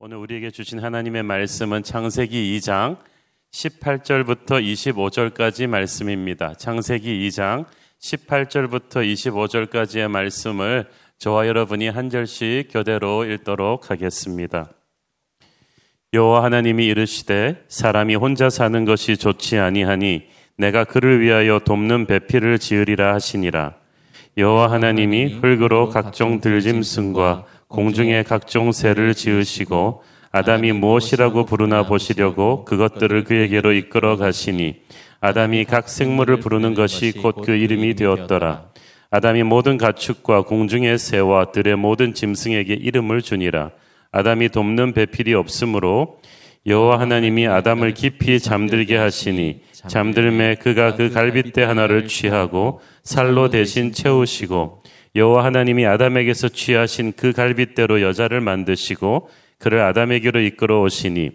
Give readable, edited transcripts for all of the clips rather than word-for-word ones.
오늘 우리에게 주신 하나님의 말씀은 창세기 2장 18절부터 25절까지 말씀입니다. 창세기 2장 18절부터 25절까지의 말씀을 저와 여러분이 한 절씩 교대로 읽도록 하겠습니다. 여호와 하나님이 이르시되 사람이 혼자 사는 것이 좋지 아니하니 내가 그를 위하여 돕는 배필을 지으리라 하시니라. 여호와 하나님이 흙으로 각종 들짐승과 공중의 각종 새를 지으시고 아담이 무엇이라고 부르나 보시려고 그것들을 그에게로 이끌어 가시니 아담이 각 생물을 부르는 것이 곧 그 이름이 되었더라. 아담이 모든 가축과 공중의 새와 들의 모든 짐승에게 이름을 주니라. 아담이 돕는 배필이 없으므로 여호와 하나님이 아담을 깊이 잠들게 하시니 잠들매 그가 그 갈빗대 하나를 취하고 살로 대신 채우시고 여호와 하나님이 아담에게서 취하신 그 갈빗대로 여자를 만드시고 그를 아담에게로 이끌어 오시니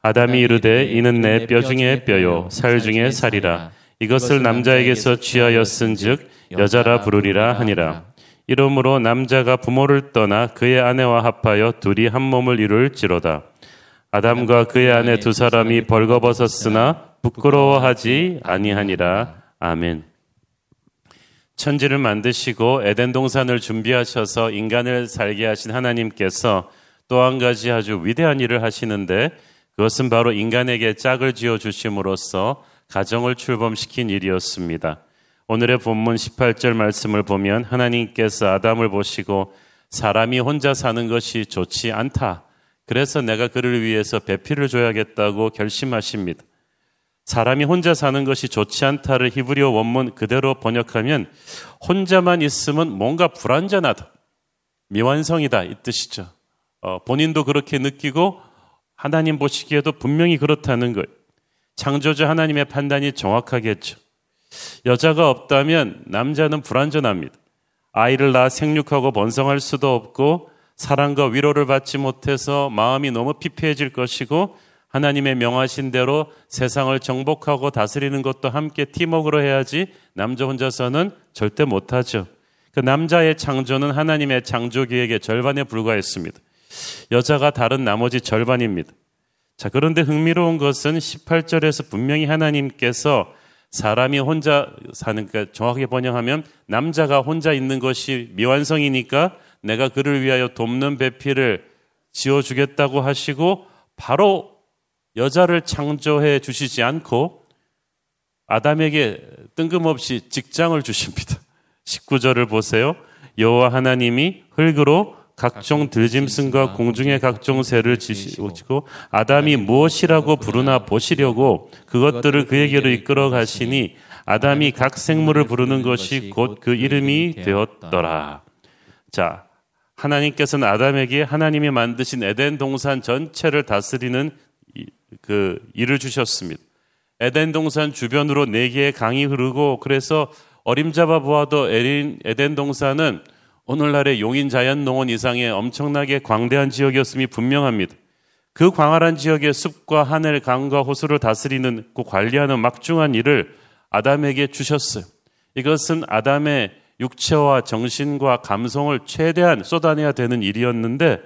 아담이 이르되 이는 내 뼈 중에 뼈요 살 중에 살이라. 이것을 남자에게서 취하였은즉 여자라 부르리라 하니라. 이러므로 남자가 부모를 떠나 그의 아내와 합하여 둘이 한 몸을 이룰지로다. 아담과 그의 아내 두 사람이 벌거벗었으나 부끄러워하지 아니하니라. 아멘. 천지를 만드시고 에덴 동산을 준비하셔서 인간을 살게 하신 하나님께서 또 한 가지 아주 위대한 일을 하시는데 그것은 바로 인간에게 짝을 지어주심으로써 가정을 출범시킨 일이었습니다. 오늘의 본문 18절 말씀을 보면 하나님께서 아담을 보시고 사람이 혼자 사는 것이 좋지 않다. 그래서 내가 그를 위해서 배필을 줘야겠다고 결심하십니다. 사람이 혼자 사는 것이 좋지 않다를 히브리어 원문 그대로 번역하면 혼자만 있으면 뭔가 불완전하다, 미완성이다 이 뜻이죠. 본인도 그렇게 느끼고 하나님 보시기에도 분명히 그렇다는 거예요. 창조주 하나님의 판단이 정확하겠죠. 여자가 없다면 남자는 불완전합니다. 아이를 낳아 생육하고 번성할 수도 없고 사랑과 위로를 받지 못해서 마음이 너무 피폐해질 것이고 하나님의 명하신 대로 세상을 정복하고 다스리는 것도 함께 팀워크로 해야지 남자 혼자서는 절대 못하죠. 그 남자의 창조는 하나님의 창조기획의 절반에 불과했습니다. 여자가 다른 나머지 절반입니다. 자, 그런데 흥미로운 것은 18절에서 분명히 하나님께서 사람이 혼자 사는, 그러니까 정확하게 번역하면 남자가 혼자 있는 것이 미완성이니까 내가 그를 위하여 돕는 배필을 지어주겠다고 하시고 바로 여자를 창조해 주시지 않고 아담에게 뜬금없이 직장을 주십니다. 19절을 보세요. 여호와 하나님이 흙으로 각종 들짐승과 공중의 각종 새를 지시고 아담이 무엇이라고 부르나 보시려고 그것들을 그에게로 이끌어 가시니 아담이 각 생물을 부르는 것이 곧 그 이름이 되었더라. 자, 하나님께서는 아담에게 하나님이 만드신 에덴 동산 전체를 다스리는 그 일을 주셨습니다. 에덴 동산 주변으로 4개의 강이 흐르고 그래서 어림잡아 보아도 에덴 동산은 오늘날의 용인 자연농원 이상의 엄청나게 광대한 지역이었음이 분명합니다. 그 광활한 지역의 숲과 하늘, 강과 호수를 다스리는 그 관리하는 막중한 일을 아담에게 주셨어요. 이것은 아담의 육체와 정신과 감성을 최대한 쏟아내야 되는 일이었는데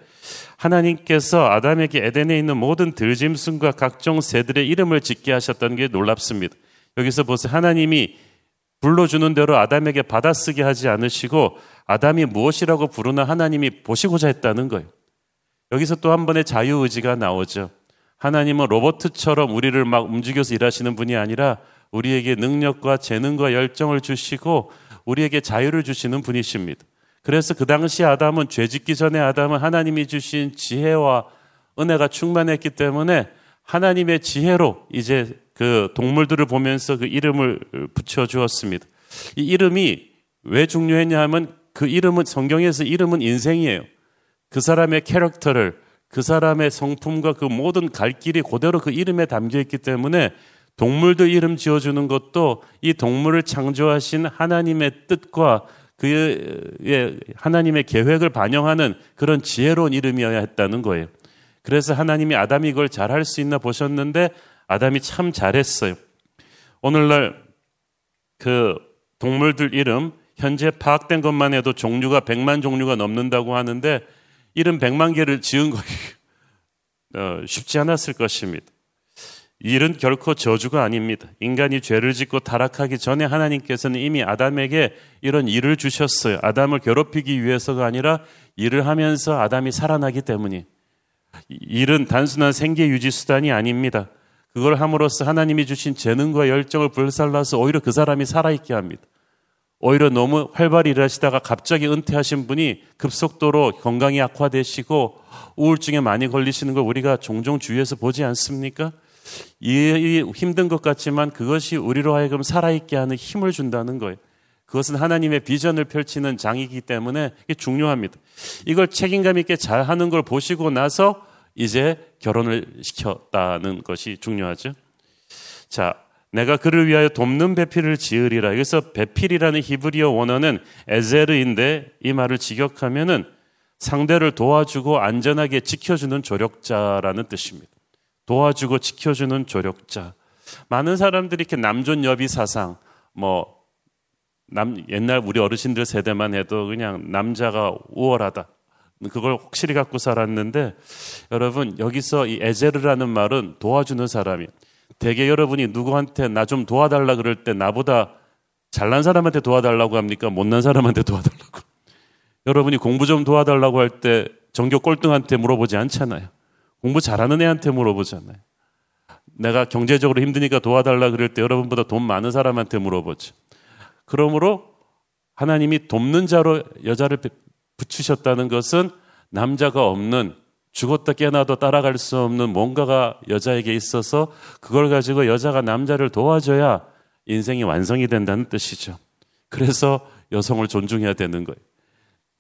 하나님께서 아담에게 에덴에 있는 모든 들짐승과 각종 새들의 이름을 짓게 하셨다는 게 놀랍습니다. 여기서 보세요. 하나님이 불러주는 대로 아담에게 받아쓰게 하지 않으시고 아담이 무엇이라고 부르나 하나님이 보시고자 했다는 거예요. 여기서 또 한 번의 자유의지가 나오죠. 하나님은 로봇처럼 우리를 막 움직여서 일하시는 분이 아니라 우리에게 능력과 재능과 열정을 주시고 우리에게 자유를 주시는 분이십니다. 그래서 그 당시 아담은, 죄짓기 전에 아담은 하나님이 주신 지혜와 은혜가 충만했기 때문에 하나님의 지혜로 이제 그 동물들을 보면서 그 이름을 붙여주었습니다. 이 이름이 왜 중요했냐 하면 그 이름은, 성경에서 이름은 인생이에요. 그 사람의 캐릭터를, 그 사람의 성품과 그 모든 갈 길이 그대로 그 이름에 담겨있기 때문에 동물들 이름 지어주는 것도 이 동물을 창조하신 하나님의 뜻과 그의 하나님의 계획을 반영하는 그런 지혜로운 이름이어야 했다는 거예요. 그래서 하나님이 아담이 이걸 잘할 수 있나 보셨는데 아담이 참 잘했어요. 오늘날 그 동물들 이름, 현재 파악된 것만 해도 종류가 100만 종류가 넘는다고 하는데 이름 100만 개를 지은 거예요. 쉽지 않았을 것입니다. 이 일은 결코 저주가 아닙니다. 인간이 죄를 짓고 타락하기 전에 하나님께서는 이미 아담에게 이런 일을 주셨어요. 아담을 괴롭히기 위해서가 아니라 일을 하면서 아담이 살아나기 때문에. 일은 단순한 생계 유지 수단이 아닙니다. 그걸 함으로써 하나님이 주신 재능과 열정을 불살라서 오히려 그 사람이 살아있게 합니다. 오히려 너무 활발히 일하시다가 갑자기 은퇴하신 분이 급속도로 건강이 악화되시고 우울증에 많이 걸리시는 걸 우리가 종종 주위에서 보지 않습니까? 이 힘든 것 같지만 그것이 우리로 하여금 살아있게 하는 힘을 준다는 거예요. 그것은 하나님의 비전을 펼치는 장이기 때문에 이게 중요합니다. 이걸 책임감 있게 잘하는 걸 보시고 나서 이제 결혼을 시켰다는 것이 중요하죠. 자, 내가 그를 위하여 돕는 배필을 지으리라. 여기서 배필이라는 히브리어 원어는 에제르인데 이 말을 직역하면은 상대를 도와주고 안전하게 지켜주는 조력자라는 뜻입니다. 도와주고 지켜주는 조력자. 많은 사람들이 이렇게 남존여비 사상, 옛날 우리 어르신들 세대만 해도 그냥 남자가 우월하다. 그걸 확실히 갖고 살았는데, 여러분, 여기서 이 에제르라는 말은 도와주는 사람이에요. 대개 여러분이 누구한테 나 좀 도와달라 그럴 때 나보다 잘난 사람한테 도와달라고 합니까? 못난 사람한테 도와달라고. 여러분이 공부 좀 도와달라고 할 때 전교 꼴등한테 물어보지 않잖아요. 공부 잘하는 애한테 물어보잖아요. 내가 경제적으로 힘드니까 도와달라 그럴 때 여러분보다 돈 많은 사람한테 물어보죠. 그러므로 하나님이 돕는 자로 여자를 붙이셨다는 것은 남자가 없는, 죽었다 깨어나도 따라갈 수 없는 뭔가가 여자에게 있어서 그걸 가지고 여자가 남자를 도와줘야 인생이 완성이 된다는 뜻이죠. 그래서 여성을 존중해야 되는 거예요.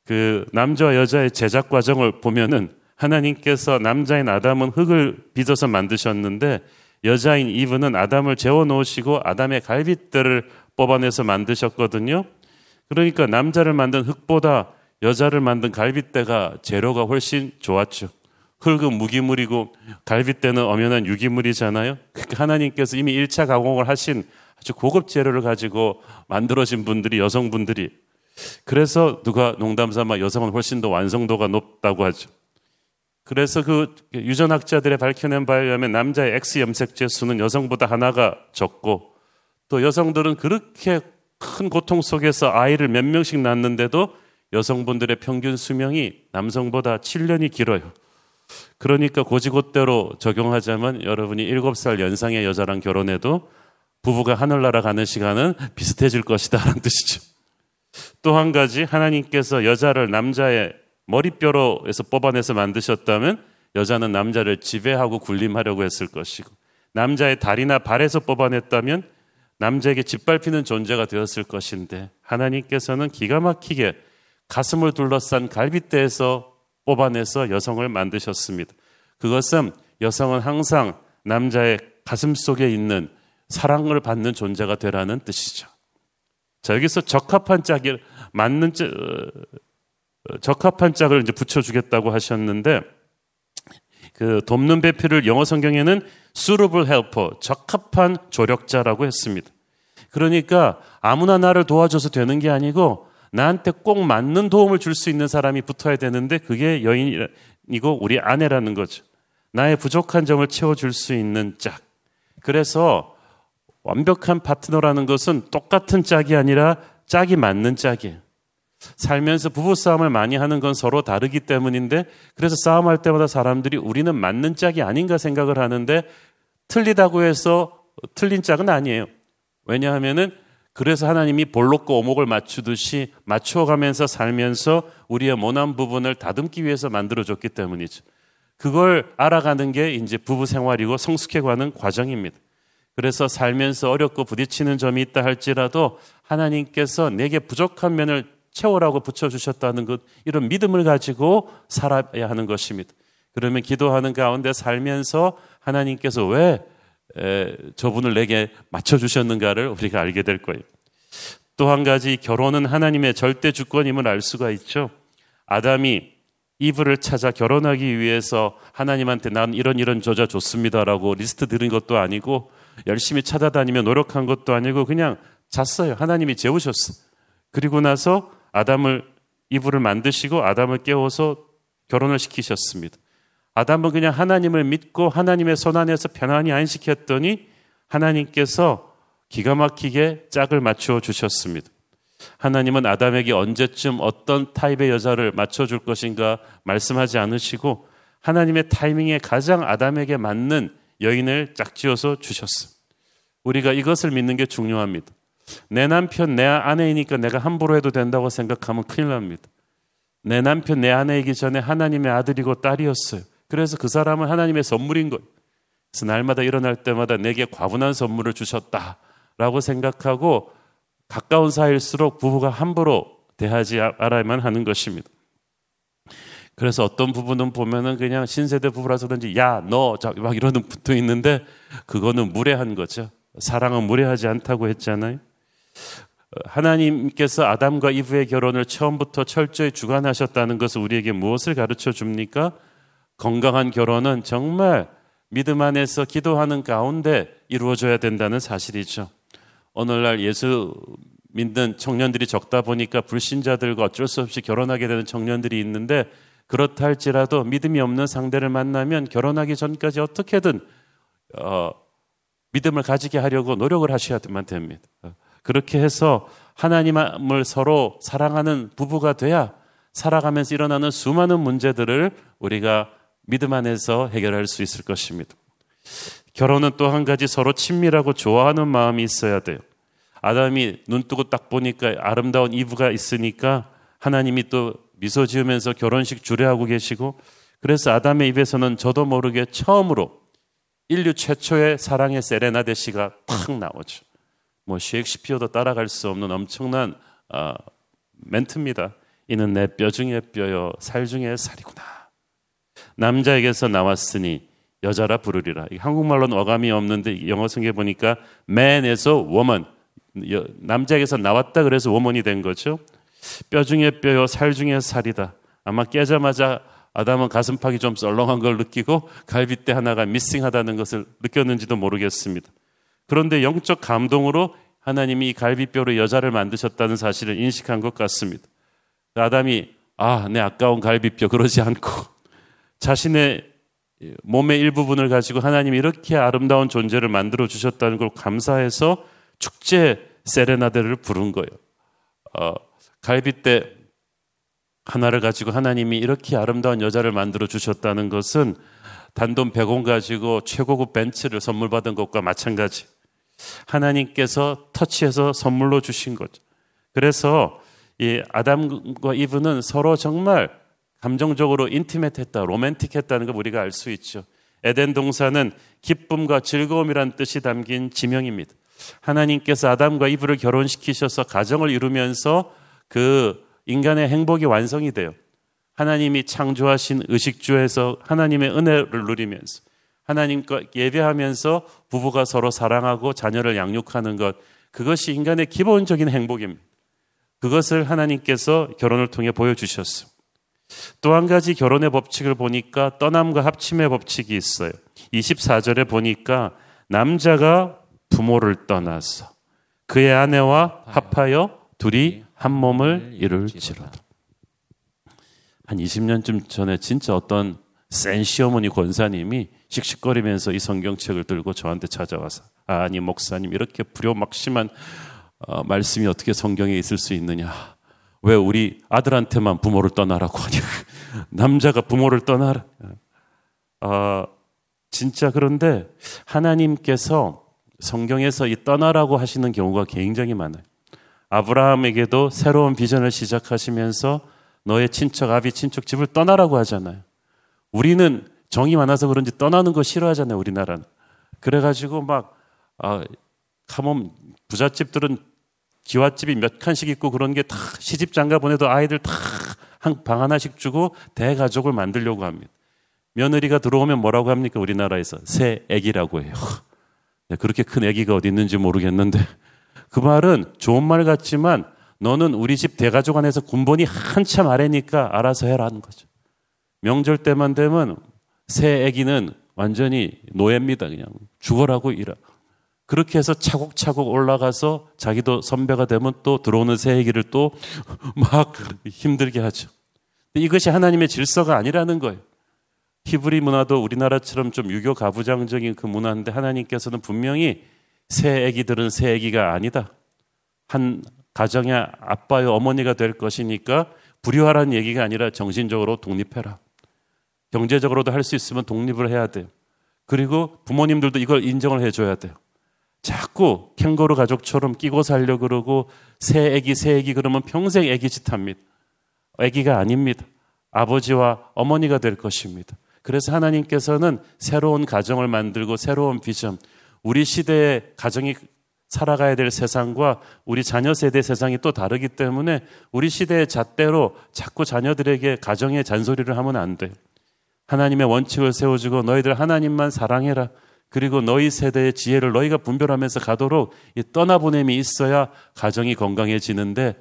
그 남자와 여자의 제작 과정을 보면은 하나님께서 남자인 아담은 흙을 빚어서 만드셨는데 여자인 이브는 아담을 재워놓으시고 아담의 갈빗들을 뽑아내서 만드셨거든요. 그러니까 남자를 만든 흙보다 여자를 만든 갈빗대가 재료가 훨씬 좋았죠. 흙은 무기물이고 갈빗대는 엄연한 유기물이잖아요. 그러니까 하나님께서 이미 1차 가공을 하신 아주 고급 재료를 가지고 만들어진 분들이 여성분들이. 그래서 누가 농담삼아 여성은 훨씬 더 완성도가 높다고 하죠. 그래서 그 유전학자들의 밝혀낸 바에 의하면 남자의 X염색체 수는 여성보다 하나가 적고 또 여성들은 그렇게 큰 고통 속에서 아이를 몇 명씩 낳는데도 여성분들의 평균 수명이 남성보다 7년이 길어요. 그러니까 고지고대로 적용하자면 여러분이 7살 연상의 여자랑 결혼해도 부부가 하늘나라 가는 시간은 비슷해질 것이다 라는 뜻이죠. 또 한 가지, 하나님께서 여자를 남자의 머리뼈로에서 뽑아내서 만드셨다면 여자는 남자를 지배하고 군림하려고 했을 것이고 남자의 다리나 발에서 뽑아냈다면 남자에게 짓밟히는 존재가 되었을 것인데 하나님께서는 기가 막히게 가슴을 둘러싼 갈빗대에서 뽑아내서 여성을 만드셨습니다. 그것은 여성은 항상 남자의 가슴 속에 있는 사랑을 받는 존재가 되라는 뜻이죠. 자, 여기서 적합한 짝을 이제 붙여주겠다고 하셨는데 그 돕는 배필을 영어 성경에는 suitable helper, 적합한 조력자라고 했습니다. 그러니까 아무나 나를 도와줘서 되는 게 아니고 나한테 꼭 맞는 도움을 줄 수 있는 사람이 붙어야 되는데 그게 여인이고 우리 아내라는 거죠. 나의 부족한 점을 채워줄 수 있는 짝. 그래서 완벽한 파트너라는 것은 똑같은 짝이 아니라 짝이 맞는 짝이에요. 살면서 부부싸움을 많이 하는 건 서로 다르기 때문인데 그래서 싸움할 때마다 사람들이 우리는 맞는 짝이 아닌가 생각을 하는데 틀리다고 해서 틀린 짝은 아니에요. 왜냐하면은 그래서 하나님이 볼록과 오목을 맞추듯이 맞춰가면서 살면서 우리의 모난 부분을 다듬기 위해서 만들어줬기 때문이죠. 그걸 알아가는 게 이제 부부 생활이고 성숙해가는 과정입니다. 그래서 살면서 어렵고 부딪히는 점이 있다 할지라도 하나님께서 내게 부족한 면을 채워라고 붙여주셨다는 것, 이런 믿음을 가지고 살아야 하는 것입니다. 그러면 기도하는 가운데 살면서 하나님께서 왜 저분을 내게 맞춰주셨는가를 우리가 알게 될 거예요. 또 한 가지, 결혼은 하나님의 절대 주권임을 알 수가 있죠. 아담이 이브를 찾아 결혼하기 위해서 하나님한테 난 이런 여자 좋습니다라고 리스트 들은 것도 아니고 열심히 찾아다니며 노력한 것도 아니고 그냥 잤어요. 하나님이 재우셨어요. 그리고 나서 이브를 만드시고 아담을 깨워서 결혼을 시키셨습니다. 아담은 그냥 하나님을 믿고 하나님의 손 안에서 편안히 안식했더니 하나님께서 기가 막히게 짝을 맞추어 주셨습니다. 하나님은 아담에게 언제쯤 어떤 타입의 여자를 맞춰줄 것인가 말씀하지 않으시고 하나님의 타이밍에 가장 아담에게 맞는 여인을 짝지어서 주셨습니다. 우리가 이것을 믿는 게 중요합니다. 내 남편, 내 아내이니까 내가 함부로 해도 된다고 생각하면 큰일 납니다. 내 남편, 내 아내이기 전에 하나님의 아들이고 딸이었어요. 그래서 그 사람은 하나님의 선물인 거예요. 그래서 날마다 일어날 때마다 내게 과분한 선물을 주셨다라고 생각하고 가까운 사이일수록 부부가 함부로 대하지 말아야만 하는 것입니다. 그래서 어떤 부부는 보면은 그냥 신세대 부부라서 그런지 야, 너 막 이러는 분도 있는데 그거는 무례한 거죠. 사랑은 무례하지 않다고 했잖아요. 하나님께서 아담과 이브의 결혼을 처음부터 철저히 주관하셨다는 것은 우리에게 무엇을 가르쳐 줍니까? 건강한 결혼은 정말 믿음 안에서 기도하는 가운데 이루어져야 된다는 사실이죠. 오늘날 예수 믿는 청년들이 적다 보니까 불신자들과 어쩔 수 없이 결혼하게 되는 청년들이 있는데 그렇다 할지라도 믿음이 없는 상대를 만나면 결혼하기 전까지 어떻게든 믿음을 가지게 하려고 노력을 하셔야만 됩니다. 그렇게 해서 하나님을 서로 사랑하는 부부가 돼야 살아가면서 일어나는 수많은 문제들을 우리가 믿음 안에서 해결할 수 있을 것입니다. 결혼은 또 한 가지 서로 친밀하고 좋아하는 마음이 있어야 돼요. 아담이 눈 뜨고 딱 보니까 아름다운 이브가 있으니까 하나님이 또 미소 지으면서 결혼식 주례하고 계시고 그래서 아담의 입에서는 저도 모르게 처음으로 인류 최초의 사랑의 세레나데 시가 탁 나오죠. 뭐 셰익스피어도 따라갈 수 없는 엄청난 멘트입니다. 이는 내 뼈 중에 뼈여 살 중에 살이구나. 남자에게서 나왔으니 여자라 부르리라. 한국말로는 어감이 없는데 영어 성경에 보니까 man에서 woman. 남자에게서 나왔다 그래서 woman이 된 거죠. 뼈 중에 뼈요 살 중에 살이다. 아마 깨자마자 아담은 가슴팍이 좀 썰렁한 걸 느끼고 갈빗대 하나가 미싱하다는 것을 느꼈는지도 모르겠습니다. 그런데 영적 감동으로 하나님이 이 갈빗뼈로 여자를 만드셨다는 사실을 인식한 것 같습니다. 아담이 내 아까운 갈빗뼈 그러지 않고 자신의 몸의 일부분을 가지고 하나님이 이렇게 아름다운 존재를 만들어 주셨다는 걸 감사해서 축제 세레나데를 부른 거예요. 갈빗대 하나를 가지고 하나님이 이렇게 아름다운 여자를 만들어 주셨다는 것은 단돈 100원 가지고 최고급 벤츠를 선물 받은 것과 마찬가지. 하나님께서 터치해서 선물로 주신 거죠. 그래서 이 아담과 이브는 서로 정말 감정적으로 인티메트했다, 로맨틱했다는 걸 우리가 알 수 있죠. 에덴 동산은 기쁨과 즐거움이란 뜻이 담긴 지명입니다. 하나님께서 아담과 이브를 결혼시키셔서 가정을 이루면서 그 인간의 행복이 완성이 돼요. 하나님이 창조하신 의식주에서 하나님의 은혜를 누리면서 하나님과 예배하면서 부부가 서로 사랑하고 자녀를 양육하는 것, 그것이 인간의 기본적인 행복입니다. 그것을 하나님께서 결혼을 통해 보여주셨어요. 또 한 가지 결혼의 법칙을 보니까 떠남과 합침의 법칙이 있어요. 24절에 보니까 남자가 부모를 떠나서 그의 아내와 합하여 둘이 한 몸을 이룰지로다. 한 20년쯤 전에 진짜 어떤 센 시어머니 권사님이 씩씩거리면서 이 성경책을 들고 저한테 찾아와서 아니 목사님 이렇게 불효막심한 말씀이 어떻게 성경에 있을 수 있느냐. 왜 우리 아들한테만 부모를 떠나라고 하냐. 남자가 부모를 떠나라. 진짜 그런데 하나님께서 성경에서 이 떠나라고 하시는 경우가 굉장히 많아요. 아브라함에게도 새로운 비전을 시작하시면서 너의 친척, 아비 친척 집을 떠나라고 하잖아요. 우리는 정이 많아서 그런지 떠나는 거 싫어하잖아요, 우리나라는. 그래가지고 막, 가뭄, 부잣집들은 기와집이 몇 칸씩 있고 그런 게 다 시집 장가 보내도 아이들 다 한 방 하나씩 주고 대가족을 만들려고 합니다. 며느리가 들어오면 뭐라고 합니까, 우리나라에서? 새 애기라고 해요. 그렇게 큰 애기가 어디 있는지 모르겠는데. 그 말은 좋은 말 같지만 너는 우리 집 대가족 안에서 군번이 한참 아래니까 알아서 해라는 거죠. 명절 때만 되면 새 애기는 완전히 노예입니다. 그냥 죽어라고 일하. 그렇게 해서 차곡차곡 올라가서 자기도 선배가 되면 또 들어오는 새 애기를 또 막 힘들게 하죠. 근데 이것이 하나님의 질서가 아니라는 거예요. 히브리 문화도 우리나라처럼 좀 유교 가부장적인 그 문화인데 하나님께서는 분명히 새 아기들은 새 아기가 아니다. 한 가정의 아빠요 어머니가 될 것이니까 불효하라는 얘기가 아니라 정신적으로 독립해라. 경제적으로도 할 수 있으면 독립을 해야 돼요. 그리고 부모님들도 이걸 인정을 해줘야 돼요. 자꾸 캥거루 가족처럼 끼고 살려고 그러고 새 아기 그러면 평생 아기 짓합니다. 아기가 아닙니다. 아버지와 어머니가 될 것입니다. 그래서 하나님께서는 새로운 가정을 만들고 새로운 비전, 우리 시대의 가정이 살아가야 될 세상과 우리 자녀 세대 세상이 또 다르기 때문에 우리 시대의 잣대로 자꾸 자녀들에게 가정의 잔소리를 하면 안 돼요. 하나님의 원칙을 세워주고 너희들 하나님만 사랑해라. 그리고 너희 세대의 지혜를 너희가 분별하면서 가도록 이 떠나보냄이 있어야 가정이 건강해지는데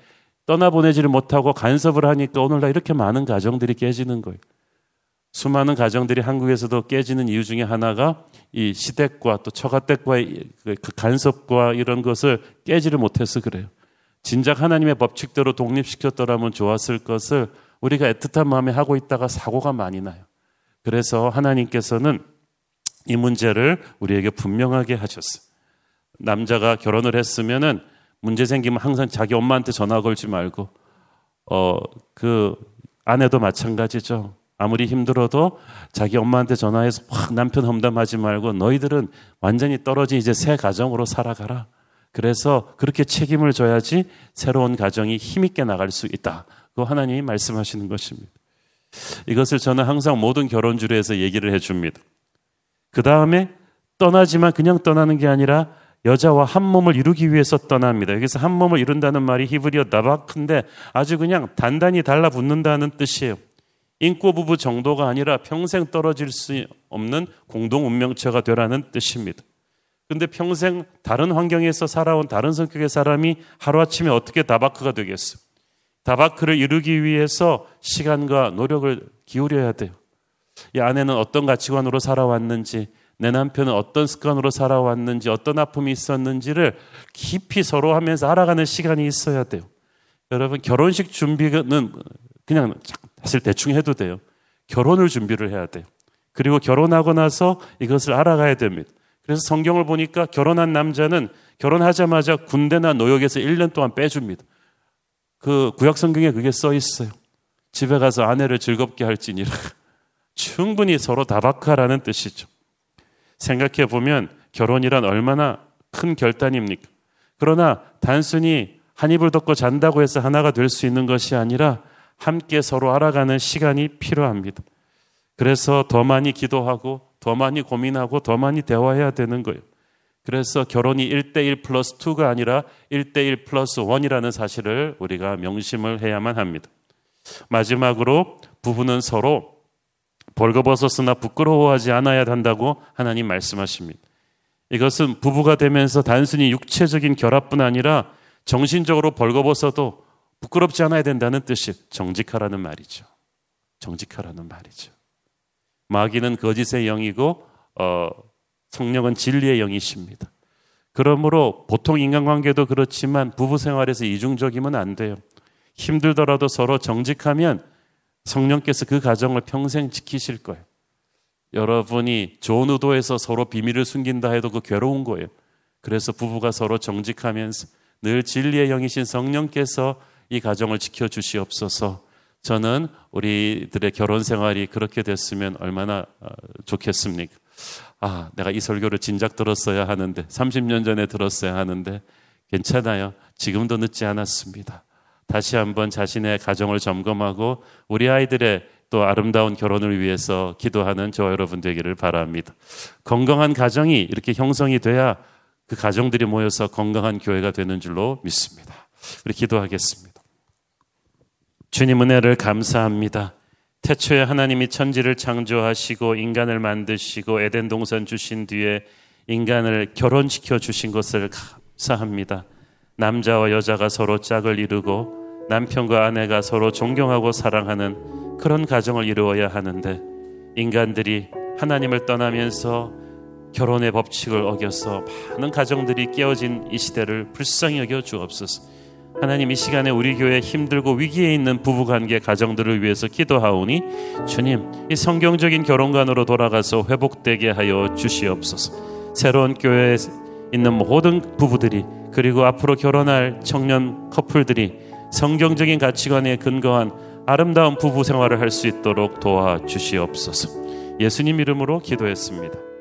떠나보내지를 못하고 간섭을 하니까 오늘날 이렇게 많은 가정들이 깨지는 거예요. 수많은 가정들이 한국에서도 깨지는 이유 중에 하나가 이 시댁과 또 처가댁과의 그 간섭과 이런 것을 깨지를 못해서 그래요. 진작 하나님의 법칙대로 독립시켰더라면 좋았을 것을 우리가 애틋한 마음에 하고 있다가 사고가 많이 나요. 그래서 하나님께서는 이 문제를 우리에게 분명하게 하셨어요. 남자가 결혼을 했으면은 문제 생기면 항상 자기 엄마한테 전화 걸지 말고 그 아내도 마찬가지죠. 아무리 힘들어도 자기 엄마한테 전화해서 확 남편 험담하지 말고 너희들은 완전히 떨어진 이제 새 가정으로 살아가라. 그래서 그렇게 책임을 져야지 새로운 가정이 힘있게 나갈 수 있다. 그거 하나님이 말씀하시는 것입니다. 이것을 저는 항상 모든 결혼주례에서 얘기를 해줍니다. 그 다음에 떠나지만 그냥 떠나는 게 아니라 여자와 한 몸을 이루기 위해서 떠납니다. 여기서 한 몸을 이룬다는 말이 히브리어 나바크인데 아주 그냥 단단히 달라붙는다는 뜻이에요. 인꼬부부 정도가 아니라 평생 떨어질 수 없는 공동 운명체가 되라는 뜻입니다. 그런데 평생 다른 환경에서 살아온 다른 성격의 사람이 하루아침에 어떻게 다바크가 되겠어요? 다바크를 이루기 위해서 시간과 노력을 기울여야 돼요. 이 아내는 어떤 가치관으로 살아왔는지, 내 남편은 어떤 습관으로 살아왔는지, 어떤 아픔이 있었는지를 깊이 서로 하면서 알아가는 시간이 있어야 돼요. 여러분, 결혼식 준비는 그냥 사실 대충 해도 돼요. 결혼을 준비를 해야 돼요. 그리고 결혼하고 나서 이것을 알아가야 됩니다. 그래서 성경을 보니까 결혼한 남자는 결혼하자마자 군대나 노역에서 1년 동안 빼줍니다. 그 구약 성경에 그게 써 있어요. 집에 가서 아내를 즐겁게 할지니라. 충분히 서로 다박하라는 뜻이죠. 생각해 보면 결혼이란 얼마나 큰 결단입니까? 그러나 단순히 한 이불 덮고 잔다고 해서 하나가 될 수 있는 것이 아니라 함께 서로 알아가는 시간이 필요합니다. 그래서 더 많이 기도하고 더 많이 고민하고 더 많이 대화해야 되는 거예요. 그래서 결혼이 1대1 플러스 2가 아니라 1대1 플러스 1이라는 사실을 우리가 명심을 해야만 합니다. 마지막으로 부부는 서로 벌거벗었으나 부끄러워하지 않아야 한다고 하나님 말씀하십니다. 이것은 부부가 되면서 단순히 육체적인 결합뿐 아니라 정신적으로 벌거벗어도 부끄럽지 않아야 된다는 뜻이 정직하라는 말이죠. 정직하라는 말이죠. 마귀는 거짓의 영이고 성령은 진리의 영이십니다. 그러므로 보통 인간관계도 그렇지만 부부 생활에서 이중적이면 안 돼요. 힘들더라도 서로 정직하면 성령께서 그 가정을 평생 지키실 거예요. 여러분이 좋은 의도에서 서로 비밀을 숨긴다 해도 그 괴로운 거예요. 그래서 부부가 서로 정직하면서 늘 진리의 영이신 성령께서 이 가정을 지켜주시옵소서. 저는 우리들의 결혼 생활이 그렇게 됐으면 얼마나 좋겠습니까? 내가 이 설교를 진작 들었어야 하는데, 30년 전에 들었어야 하는데, 괜찮아요. 지금도 늦지 않았습니다. 다시 한번 자신의 가정을 점검하고 우리 아이들의 또 아름다운 결혼을 위해서 기도하는 저와 여러분 되기를 바랍니다. 건강한 가정이 이렇게 형성이 돼야 그 가정들이 모여서 건강한 교회가 되는 줄로 믿습니다. 우리 기도하겠습니다. 주님 은혜를 감사합니다. 태초에 하나님이 천지를 창조하시고 인간을 만드시고 에덴 동산 주신 뒤에 인간을 결혼시켜 주신 것을 감사합니다. 남자와 여자가 서로 짝을 이루고 남편과 아내가 서로 존경하고 사랑하는 그런 가정을 이루어야 하는데 인간들이 하나님을 떠나면서 결혼의 법칙을 어겨서 많은 가정들이 깨어진 이 시대를 불쌍히 여겨 주옵소서. 하나님, 이 시간에 우리 교회 힘들고 위기에 있는 부부관계 가정들을 위해서 기도하오니 주님, 이 성경적인 결혼관으로 돌아가서 회복되게 하여 주시옵소서. 새로운 교회에 있는 모든 부부들이, 그리고 앞으로 결혼할 청년 커플들이 성경적인 가치관에 근거한 아름다운 부부 생활을 할 수 있도록 도와주시옵소서. 예수님 이름으로 기도했습니다.